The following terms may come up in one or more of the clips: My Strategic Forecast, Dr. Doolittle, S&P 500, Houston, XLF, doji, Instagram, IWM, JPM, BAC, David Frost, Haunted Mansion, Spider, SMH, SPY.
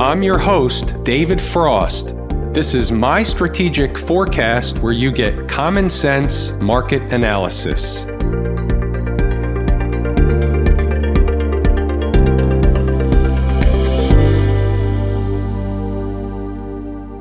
I'm your host, David Frost. This is My Strategic Forecast, where you get common sense market analysis.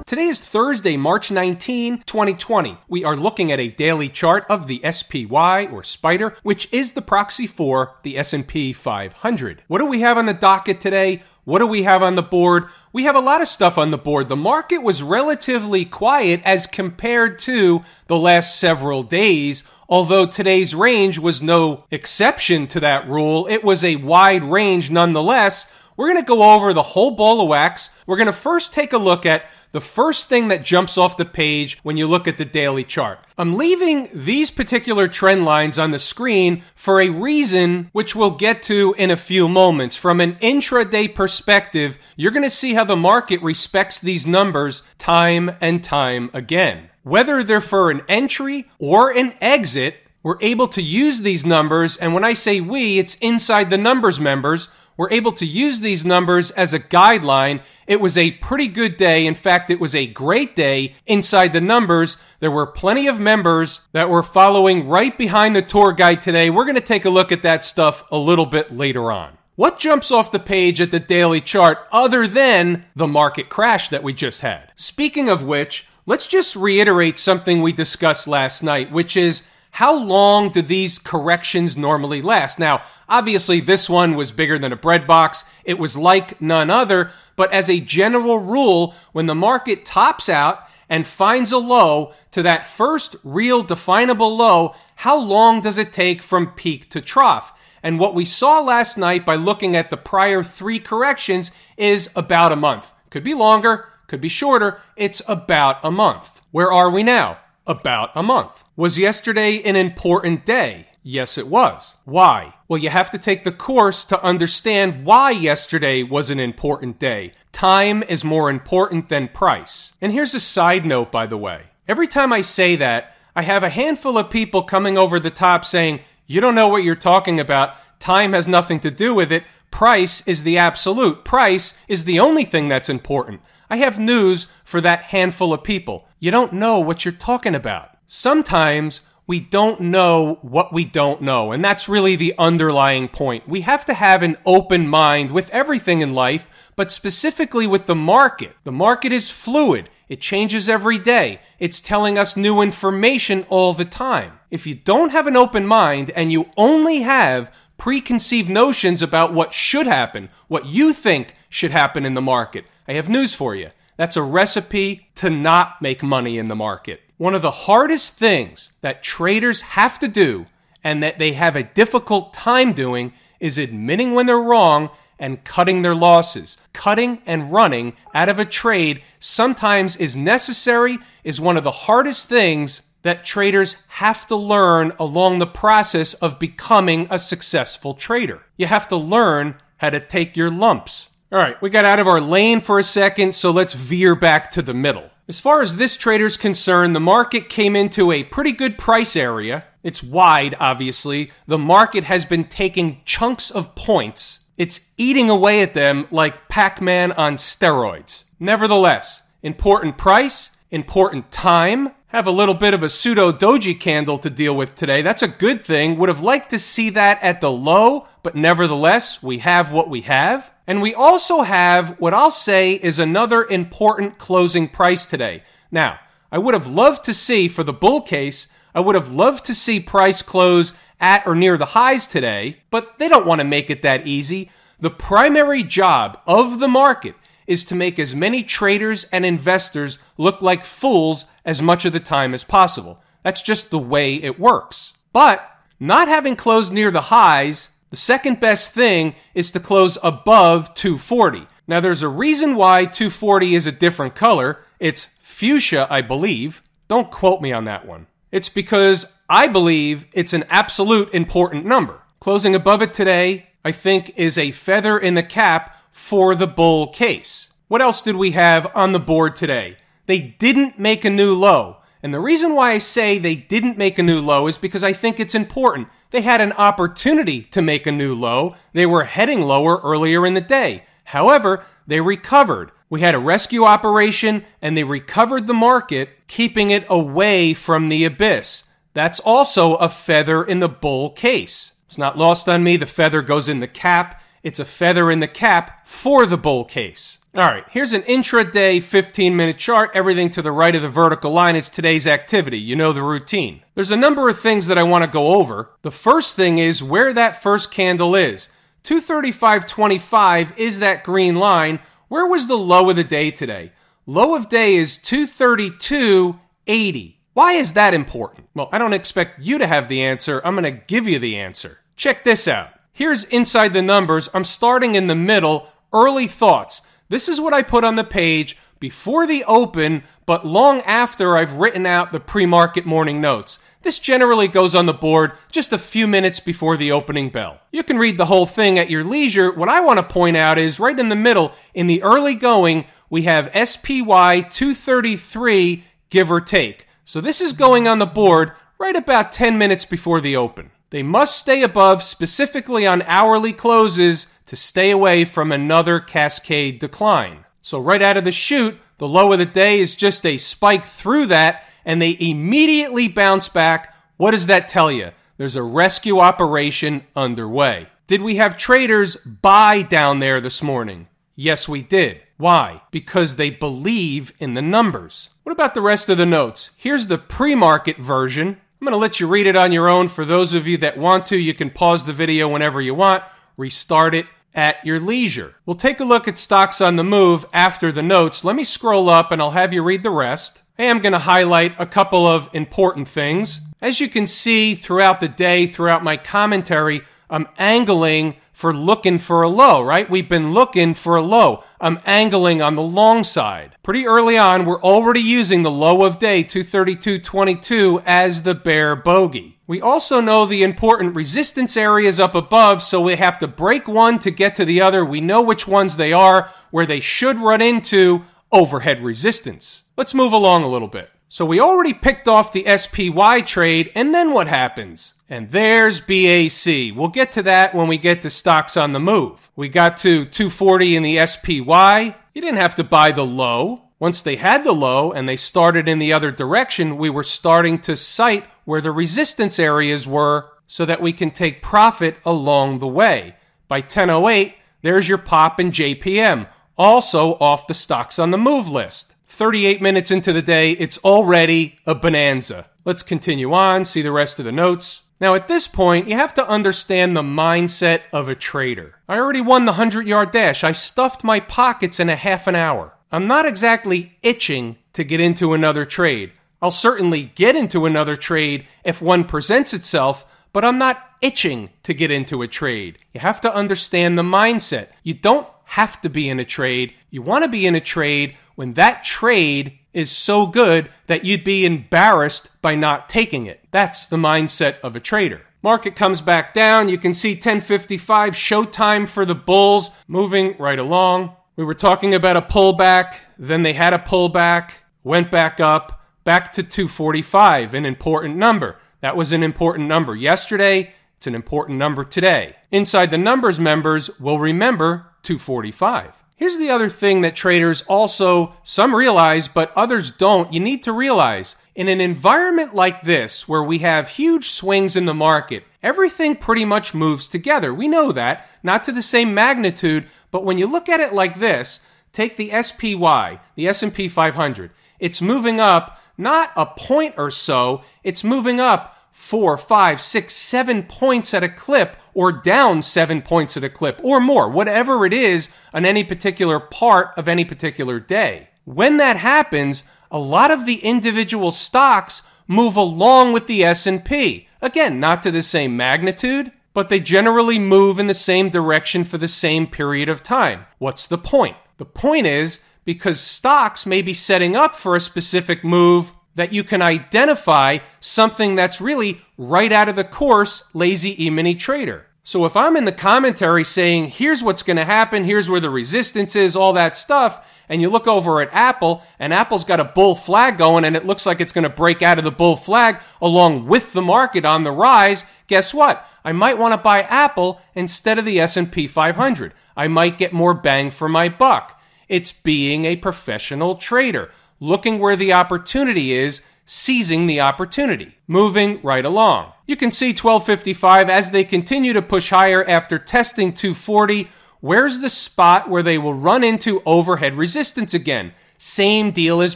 Today is Thursday, March 19, 2020. We are looking at a daily chart of the SPY, or Spider, which is the proxy for the S&P 500. What do we have on the docket today? What do we have on the board? We have a lot of stuff on the board. The market was relatively quiet as compared to the last several days, although today's range was no exception to that rule. It was a wide range nonetheless. We're going to go over the whole ball of wax. We're going to first take a look at the first thing that jumps off the page when you look at the daily chart. I'm leaving these particular trend lines on the screen for a reason, which we'll get to in a few moments. From an intraday perspective, you're going to see how the market respects these numbers time and time again. Whether they're for an entry or an exit, we're able to use these numbers. And when I say we, it's inside the numbers members. We're able to use these numbers as a guideline. It was a pretty good day. In fact, it was a great day inside the numbers. There were plenty of members that were following right behind the tour guide today. We're going to take a look at that stuff a little bit later on. What jumps off the page at the daily chart other than the market crash that we just had? Speaking of which, let's just reiterate something we discussed last night, which is how long do these corrections normally last? Now, obviously, this one was bigger than a bread box. It was like none other. But as a general rule, when the market tops out and finds a low to that first real definable low, how long does it take from peak to trough? And what we saw last night by looking at the prior three corrections is about a month. Could be longer, could be shorter. It's about a month. Where are we now? About a month. Was yesterday an important day? Yes, it was. Why? Well, you have to take the course to understand why yesterday was an important day. Time is more important than price. And here's a side note, by the way. Every time I say that, I have a handful of people coming over the top saying, you don't know what you're talking about. Time has nothing to do with it. Price is the absolute. Price is the only thing that's important. I have news for that handful of people. You don't know what you're talking about. Sometimes we don't know what we don't know, and that's really the underlying point. We have to have an open mind with everything in life, but specifically with the market. The market is fluid. It changes every day. It's telling us new information all the time. If you don't have an open mind and you only have preconceived notions about what should happen, what you think should happen in the market, I have news for you. That's a recipe to not make money in the market. One of the hardest things that traders have to do and that they have a difficult time doing is admitting when they're wrong and cutting their losses. Cutting and running out of a trade sometimes is necessary, is one of the hardest things that traders have to learn along the process of becoming a successful trader. You have to learn how to take your lumps. All right, we got out of our lane for a second, so let's veer back to the middle. As far as this trader's concerned, the market came into a pretty good price area. It's wide, obviously. The market has been taking chunks of points. It's eating away at them like Pac-Man on steroids. Nevertheless, important price, important time. Have a little bit of a pseudo-doji candle to deal with today. That's a good thing. Would have liked to see that at the low, but nevertheless, we have what we have. And we also have what I'll say is another important closing price today. Now, I would have loved to see, for the bull case, I would have loved to see price close at or near the highs today, but they don't want to make it that easy. The primary job of the market is to make as many traders and investors look like fools as much of the time as possible. That's just the way it works. But not having closed near the highs, the second best thing is to close above 240. Now, there's a reason why 240 is a different color. It's fuchsia, I believe. Don't quote me on that one. It's because I believe it's an absolute important number. Closing above it today, I think, is a feather in the cap for the bull case. What else did we have on the board today? They didn't make a new low. And the reason why I say they didn't make a new low is because I think it's important. They had an opportunity to make a new low. They were heading lower earlier in the day. However, they recovered. We had a rescue operation and they recovered the market, keeping it away from the abyss. That's also a feather in the bull case. It's not lost on me. The feather goes in the cap. It's a feather in the cap for the bull case. All right, here's an intraday 15-minute chart. Everything to the right of the vertical line is today's activity. You know the routine. There's a number of things that I want to go over. The first thing is where that first candle is. 235.25 is that green line. Where was the low of the day today? Low of day is 232.80. Why is that important? Well, I don't expect you to have the answer. I'm going to give you the answer. Check this out. Here's inside the numbers. I'm starting in the middle. Early thoughts. This is what I put on the page before the open, but long after I've written out the pre-market morning notes. This generally goes on the board just a few minutes before the opening bell. You can read the whole thing at your leisure. What I want to point out is right in the middle, in the early going, we have SPY 233, give or take. So this is going on the board right about 10 minutes before the open. They must stay above, specifically on hourly closes, to stay away from another cascade decline. So right out of the chute, the low of the day is just a spike through that, and they immediately bounce back. What does that tell you? There's a rescue operation underway. Did we have traders buy down there this morning? Yes, we did. Why? Because they believe in the numbers. What about the rest of the notes? Here's the pre-market version. I'm going to let you read it on your own. For those of you that want to, you can pause the video whenever you want, restart it at your leisure. We'll take a look at stocks on the move after the notes. Let me scroll up and I'll have you read the rest. I am going to highlight a couple of important things. As you can see throughout the day, throughout my commentary, I'm angling for looking for a low, right? We've been looking for a low. I'm angling on the long side. Pretty early on, we're already using the low of day, 232.22, as the bear bogey. We also know the important resistance areas up above, so we have to break one to get to the other. We know which ones they are, where they should run into overhead resistance. Let's move along a little bit. So we already picked off the SPY trade, and then what happens? And there's BAC. We'll get to that when we get to stocks on the move. We got to 240 in the SPY. You didn't have to buy the low. Once they had the low and they started in the other direction, we were starting to sight where the resistance areas were so that we can take profit along the way. By 10:08, there's your pop in JPM, also off the stocks on the move list. 38 minutes into the day, it's already a bonanza. Let's continue on, see the rest of the notes. Now, at this point, you have to understand the mindset of a trader. I already won the 100-yard dash. I stuffed my pockets in a half an hour. I'm not exactly itching to get into another trade. I'll certainly get into another trade if one presents itself, but I'm not itching to get into a trade. You have to understand the mindset. You don't have to be in a trade. You want to be in a trade when that trade is so good that you'd be embarrassed by not taking it. That's the mindset of a trader. Market comes back down. You can see 10:55, showtime for the bulls, moving right along. We were talking about a pullback, then they had a pullback, went back up, back to 245, an important number. That was an important number yesterday. It's an important number today. Inside the numbers, members will remember 245. Here's the other thing that traders also, some realize, but others don't. You need to realize in an environment like this, where we have huge swings in the market, everything pretty much moves together. We know that, not to the same magnitude, but when you look at it like this, take the SPY, the S&P 500. It's moving up, not a point or so, it's moving up 4, 5, 6, 7 points at a clip, or down 7 points at a clip, or more, whatever it is on any particular part of any particular day. When that happens, a lot of the individual stocks move along with the S&P. Again, not to the same magnitude, but they generally move in the same direction for the same period of time. What's the point? The point is because stocks may be setting up for a specific move that you can identify something that's really right out of the course, lazy E-mini trader. So if I'm in the commentary saying, here's what's going to happen, here's where the resistance is, all that stuff, and you look over at Apple, and Apple's got a bull flag going, and it looks like it's going to break out of the bull flag along with the market on the rise, guess what? I might want to buy Apple instead of the S&P 500. I might get more bang for my buck. It's being a professional trader, looking where the opportunity is, seizing the opportunity, moving right along. You can see 1255 as they continue to push higher after testing 240. Where's the spot where they will run into overhead resistance again? Same deal as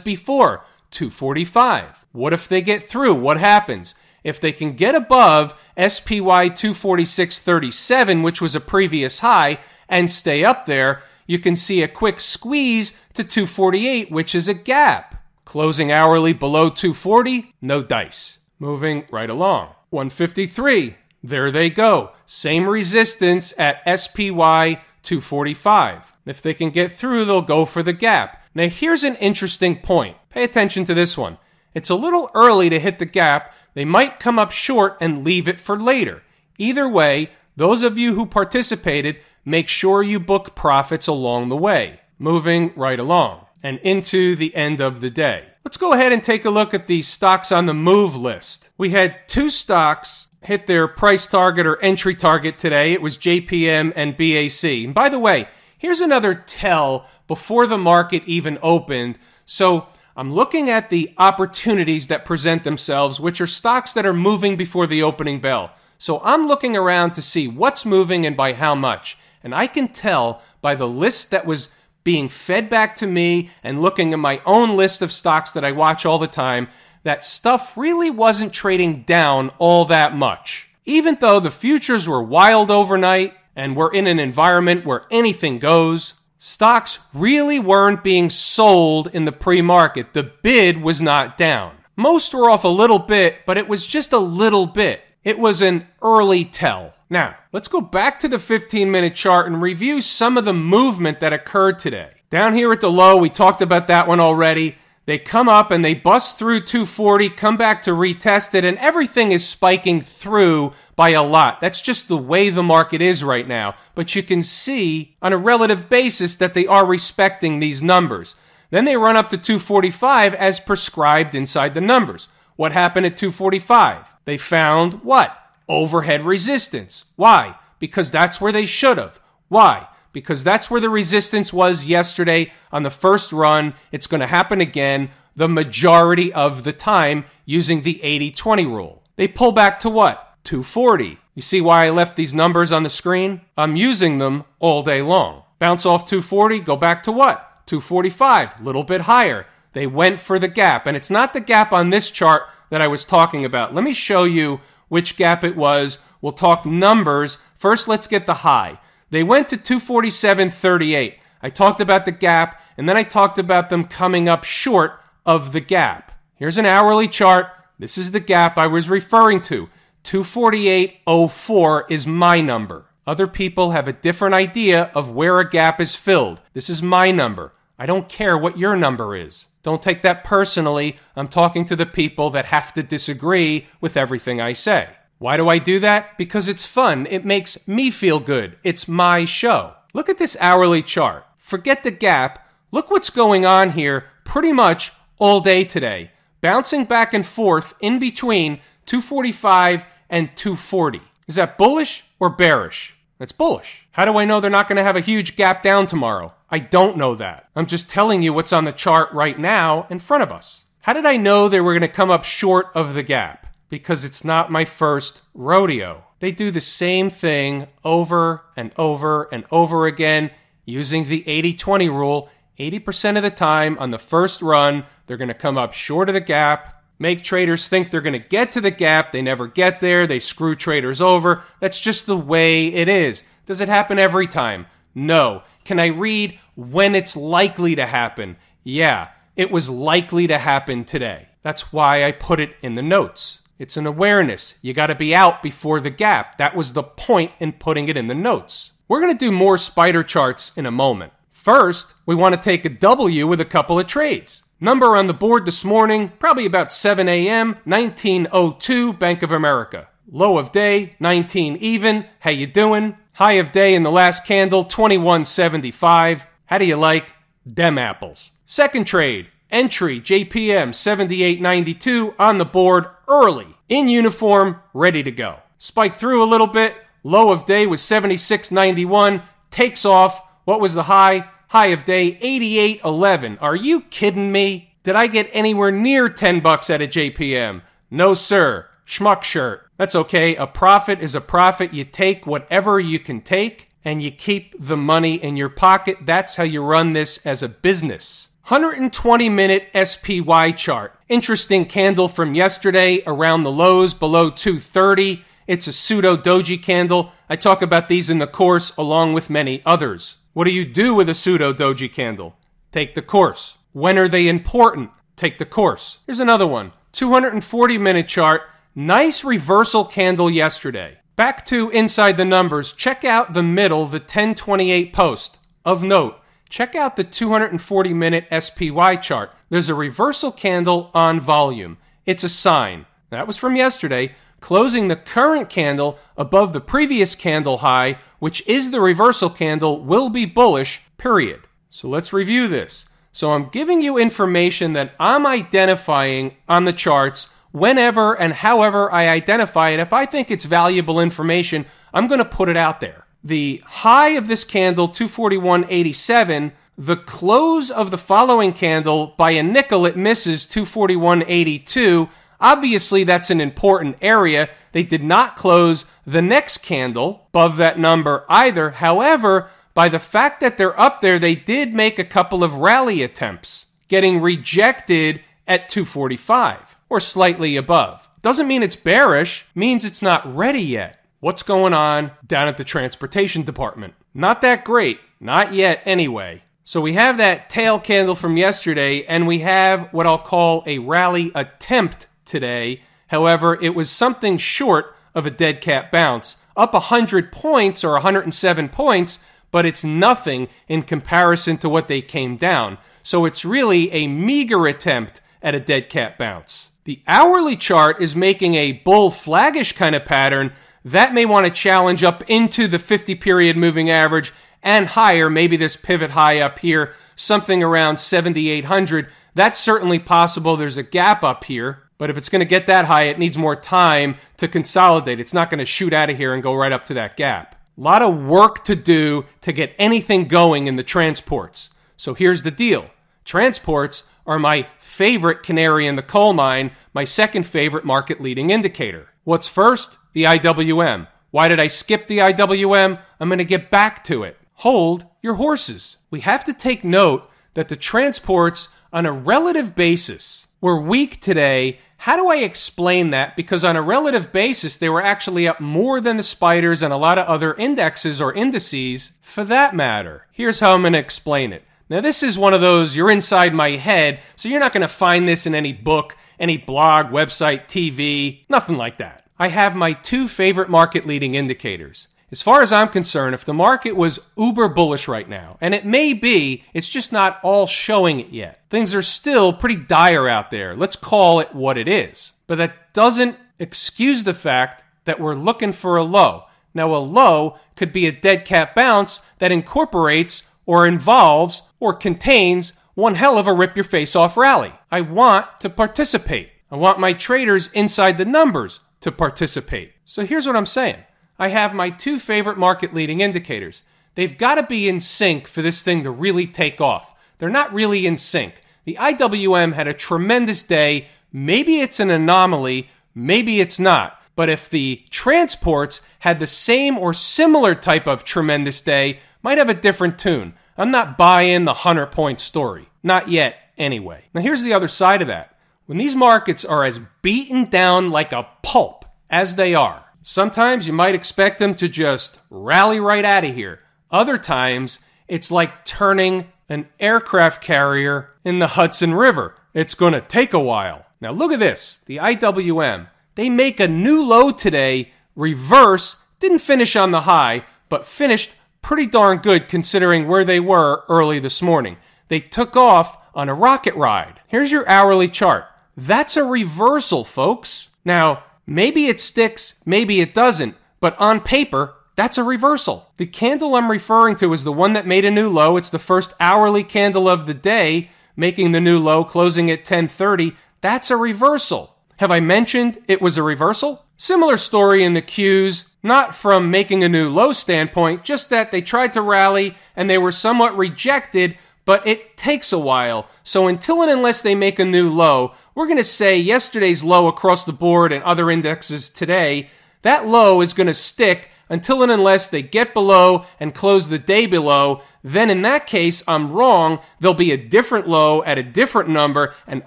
before, 245. What if they get through? What happens? If they can get above SPY 246.37, which was a previous high, and stay up there, you can see a quick squeeze to 248, which is a gap. Closing hourly below 240, no dice. Moving right along. 153, there they go. Same resistance at SPY 245. If they can get through, they'll go for the gap. Now, here's an interesting point. Pay attention to this one. It's a little early to hit the gap. They might come up short and leave it for later. Either way, those of you who participated, make sure you book profits along the way. Moving right along and into the end of the day. Let's go ahead and take a look at the stocks on the move list. We had two stocks hit their price target or entry target today. It was JPM and BAC. And by the way, here's another tell before the market even opened. So I'm looking at the opportunities that present themselves, which are stocks that are moving before the opening bell. So I'm looking around to see what's moving and by how much. And I can tell by the list that was being fed back to me and looking at my own list of stocks that I watch all the time, that stuff really wasn't trading down all that much. Even though the futures were wild overnight and we're in an environment where anything goes, stocks really weren't being sold in the pre-market. The bid was not down. Most were off a little bit, but it was just a little bit. It was an early tell. Now, let's go back to the 15-minute chart and review some of the movement that occurred today. Down here at the low, we talked about that one already. They come up and they bust through 240, come back to retest it, and everything is spiking through by a lot. That's just the way the market is right now. But you can see on a relative basis that they are respecting these numbers. Then they run up to 245 as prescribed inside the numbers. What happened at 245? They found what? Overhead resistance. Why? Because that's where they should have. Why? Because that's where the resistance was yesterday on the first run. It's going to happen again the majority of the time using the 80-20 rule. They pull back to what? 240. You see why I left these numbers on the screen? I'm using them all day long. Bounce off 240, go back to what? 245, a little bit higher. They went for the gap, and it's not the gap on this chart that I was talking about. Let me show you which gap it was. We'll talk numbers. First, let's get the high. They went to 247.38. I talked about the gap, and then I talked about them coming up short of the gap. Here's an hourly chart. This is the gap I was referring to. 248.04 is my number. Other people have a different idea of where a gap is filled. This is my number. I don't care what your number is. Don't take that personally. I'm talking to the people that have to disagree with everything I say. Why do I do that? Because it's fun. It makes me feel good. It's my show. Look at this hourly chart. Forget the gap. Look what's going on here pretty much all day today. Bouncing back and forth in between 245 and 240. Is that bullish or bearish? That's bullish. How do I know they're not going to have a huge gap down tomorrow? I don't know that. I'm just telling you what's on the chart right now in front of us. How did I know they were going to come up short of the gap? Because it's not my first rodeo. They do the same thing over and over and over again using the 80-20 rule. 80% of the time on the first run, they're going to come up short of the gap, make traders think they're going to get to the gap. They never get there. They screw traders over. That's just the way it is. Does it happen every time? No. Can I read when it's likely to happen? Yeah, it was likely to happen today. That's why I put it in the notes. It's an awareness. You got to be out before the gap. That was the point in putting it in the notes. We're going to do more spider charts in a moment. First, we want to take a W with a couple of trades. Number on the board this morning, probably about 7 a.m., 1902, Bank of America. Low of day, 19 even. How you doing? High of day in the last candle, 21.75. How do you like them apples? Second trade, entry, JPM, 78.92 on the board early. In uniform, ready to go. Spike through a little bit. Low of day was 76.91. takes off. What was the high? High of day, 88.11. Are you kidding me? Did I get anywhere near $10 at a JPM? No, sir. Schmuck shirt. That's okay. A profit is a profit. You take whatever you can take, and you keep the money in your pocket. That's how you run this as a business. 120-minute SPY chart. Interesting candle from yesterday around the lows below 230. It's a pseudo-doji candle. I talk about these in the course along with many others. What do you do with a pseudo-doji candle? Take the course. When are they important? Take the course. Here's another one. 240-minute chart. Nice reversal candle yesterday. Back to inside the numbers. Check out the middle, the 1028 post. Of note, check out the 240-minute SPY chart. There's a reversal candle on volume. It's a sign. That was from yesterday, closing the current candle above the previous candle high, which is the reversal candle, will be bullish, period. So let's review this. So I'm giving you information that I'm identifying on the charts. Whenever and however I identify it, if I think it's valuable information, I'm going to put it out there. The high of this candle, 241.87, the close of the following candle, by a nickel it misses 241.82. Obviously, that's an important area. They did not close the next candle above that number either. However, by the fact that they're up there, they did make a couple of rally attempts, getting rejected at 245. Or slightly above. Doesn't mean it's bearish, means it's not ready yet. What's going on down at the transportation department? Not that great. Not yet anyway. So we have that tail candle from yesterday, and we have what I'll call a rally attempt today. However, it was something short of a dead cat bounce. Up 100 points or 107 points, but it's nothing in comparison to what they came down. So it's really a meager attempt at a dead cat bounce. The hourly chart is making a bull flagish kind of pattern that may want to challenge up into the 50-period moving average and higher, maybe this pivot high up here, something around 7,800. That's certainly possible. There's a gap up here, but if it's going to get that high, it needs more time to consolidate. It's not going to shoot out of here and go right up to that gap. A lot of work to do to get anything going in the transports. So here's the deal. Transports are my favorite canary in the coal mine, my second favorite market-leading indicator. What's first? The IWM. Why did I skip the IWM? I'm going to get back to it. Hold your horses. We have to take note that the transports, on a relative basis, were weak today. How do I explain that? Because on a relative basis, they were actually up more than the Spiders and a lot of other indexes or indices, for that matter. Here's how I'm going to explain it. Now, this is one of those, you're inside my head, so you're not going to find this in any book, any blog, website, TV, nothing like that. I have my two favorite market-leading indicators. As far as I'm concerned, if the market was uber bullish right now, and it may be, it's just not all showing it yet. Things are still pretty dire out there. Let's call it what it is. But that doesn't excuse the fact that we're looking for a low. Now, a low could be a dead cat bounce that incorporates or involves or contains one hell of a rip-your-face-off rally. I want to participate. I want my traders inside the numbers to participate. So here's what I'm saying. I have my two favorite market-leading indicators. They've got to be in sync for this thing to really take off. They're not really in sync. The IWM had a tremendous day. Maybe it's an anomaly. Maybe it's not. But if the transports had the same or similar type of tremendous day, might have a different tune. I'm not buying the 100-point story. Not yet, anyway. Now, here's the other side of that. When these markets are as beaten down like a pulp as they are, sometimes you might expect them to just rally right out of here. Other times, it's like turning an aircraft carrier in the Hudson River. It's going to take a while. Now, look at this. The IWM. They make a new low today, reverse, didn't finish on the high, but finished pretty darn good considering where they were early this morning. They took off on a rocket ride. Here's your hourly chart. That's a reversal, folks. Now, maybe it sticks, maybe it doesn't, but on paper, that's a reversal. The candle I'm referring to is the one that made a new low. It's the first hourly candle of the day, making the new low, closing at 10:30. That's a reversal. Have I mentioned it was a reversal? Similar story in the Qs, not from making a new low standpoint, just that they tried to rally and they were somewhat rejected, but it takes a while. So until and unless they make a new low, we're going to say yesterday's low across the board and other indexes today, that low is going to stick until and unless they get below and close the day below. Then in that case, I'm wrong. There'll be a different low at a different number, and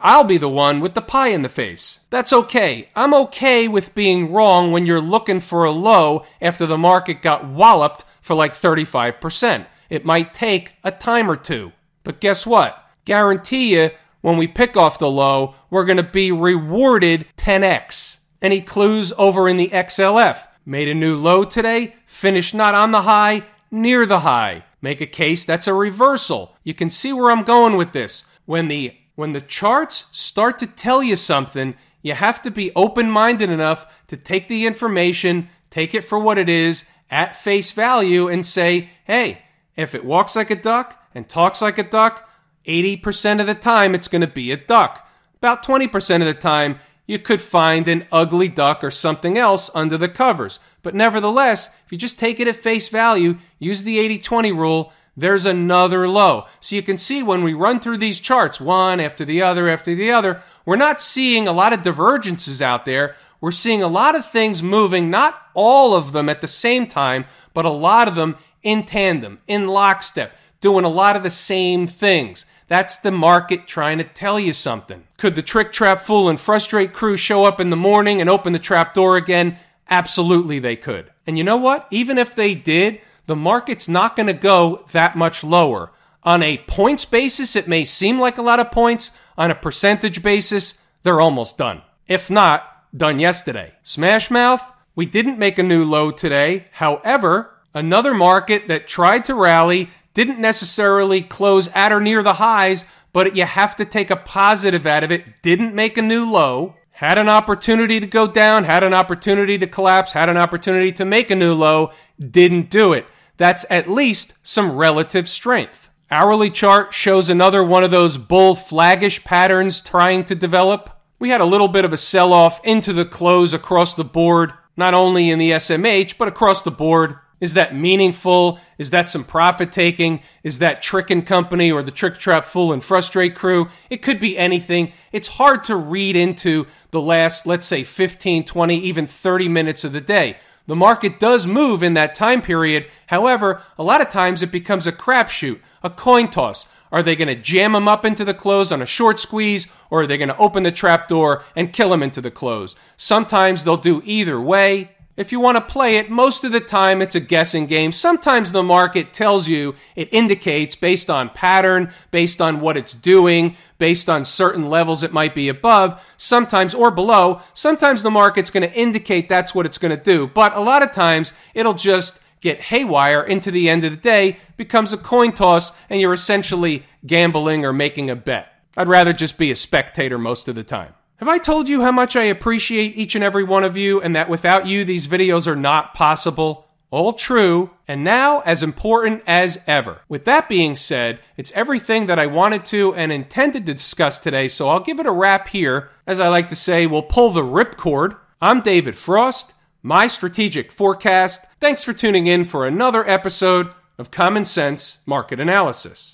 I'll be the one with the pie in the face. That's okay. I'm okay with being wrong when you're looking for a low after the market got walloped for like 35%. It might take a time or two. But guess what? Guarantee you, when we pick off the low, we're going to be rewarded 10x. Any clues over in the XLF? Made a new low today, finished not on the high, near the high. Make a case that's a reversal. You can see where I'm going with this. When the charts start to tell you something, you have to be open-minded enough to take the information, take it for what it is, at face value, and say, hey, if it walks like a duck and talks like a duck, 80% of the time it's going to be a duck. About 20% of the time, you could find an ugly duck or something else under the covers. But nevertheless, if you just take it at face value, use the 80-20 rule, there's another low. So you can see when we run through these charts, one after the other, we're not seeing a lot of divergences out there. We're seeing a lot of things moving, not all of them at the same time, but a lot of them in tandem, in lockstep, doing a lot of the same things. That's the market trying to tell you something. Could the trick, trap, fool, and frustrate crew show up in the morning and open the trap door again? Absolutely they could. And you know what? Even if they did, the market's not going to go that much lower. On a points basis, it may seem like a lot of points. On a percentage basis, they're almost done. If not, done yesterday. Smash mouth, we didn't make a new low today. However, another market that tried to rally didn't necessarily close at or near the highs, but you have to take a positive out of it. Didn't make a new low, had an opportunity to go down, had an opportunity to collapse, had an opportunity to make a new low, didn't do it. That's at least some relative strength. Hourly chart shows another one of those bull flaggish patterns trying to develop. We had a little bit of a sell-off into the close across the board, not only in the SMH, but across the board. Is that meaningful? Is that some profit taking? Is that tricking company or the trick, trap, fool, and frustrate crew? It could be anything. It's hard to read into the last, let's say, 15, 20, even 30 minutes of the day. The market does move in that time period. However, a lot of times it becomes a crapshoot, a coin toss. Are they going to jam them up into the close on a short squeeze, or are they going to open the trap door and kill them into the close? Sometimes they'll do either way. If you want to play it, most of the time it's a guessing game. Sometimes the market tells you, it indicates based on pattern, based on what it's doing, based on certain levels it might be above, sometimes or below. Sometimes the market's going to indicate that's what it's going to do. But a lot of times it'll just get haywire into the end of the day, becomes a coin toss, and you're essentially gambling or making a bet. I'd rather just be a spectator most of the time. Have I told you how much I appreciate each and every one of you and that without you, these videos are not possible? All true, and now as important as ever. With that being said, it's everything that I wanted to and intended to discuss today, so I'll give it a wrap here. As I like to say, we'll pull the ripcord. I'm David Frost, My Strategic Forecast. Thanks for tuning in for another episode of Common Sense Market Analysis.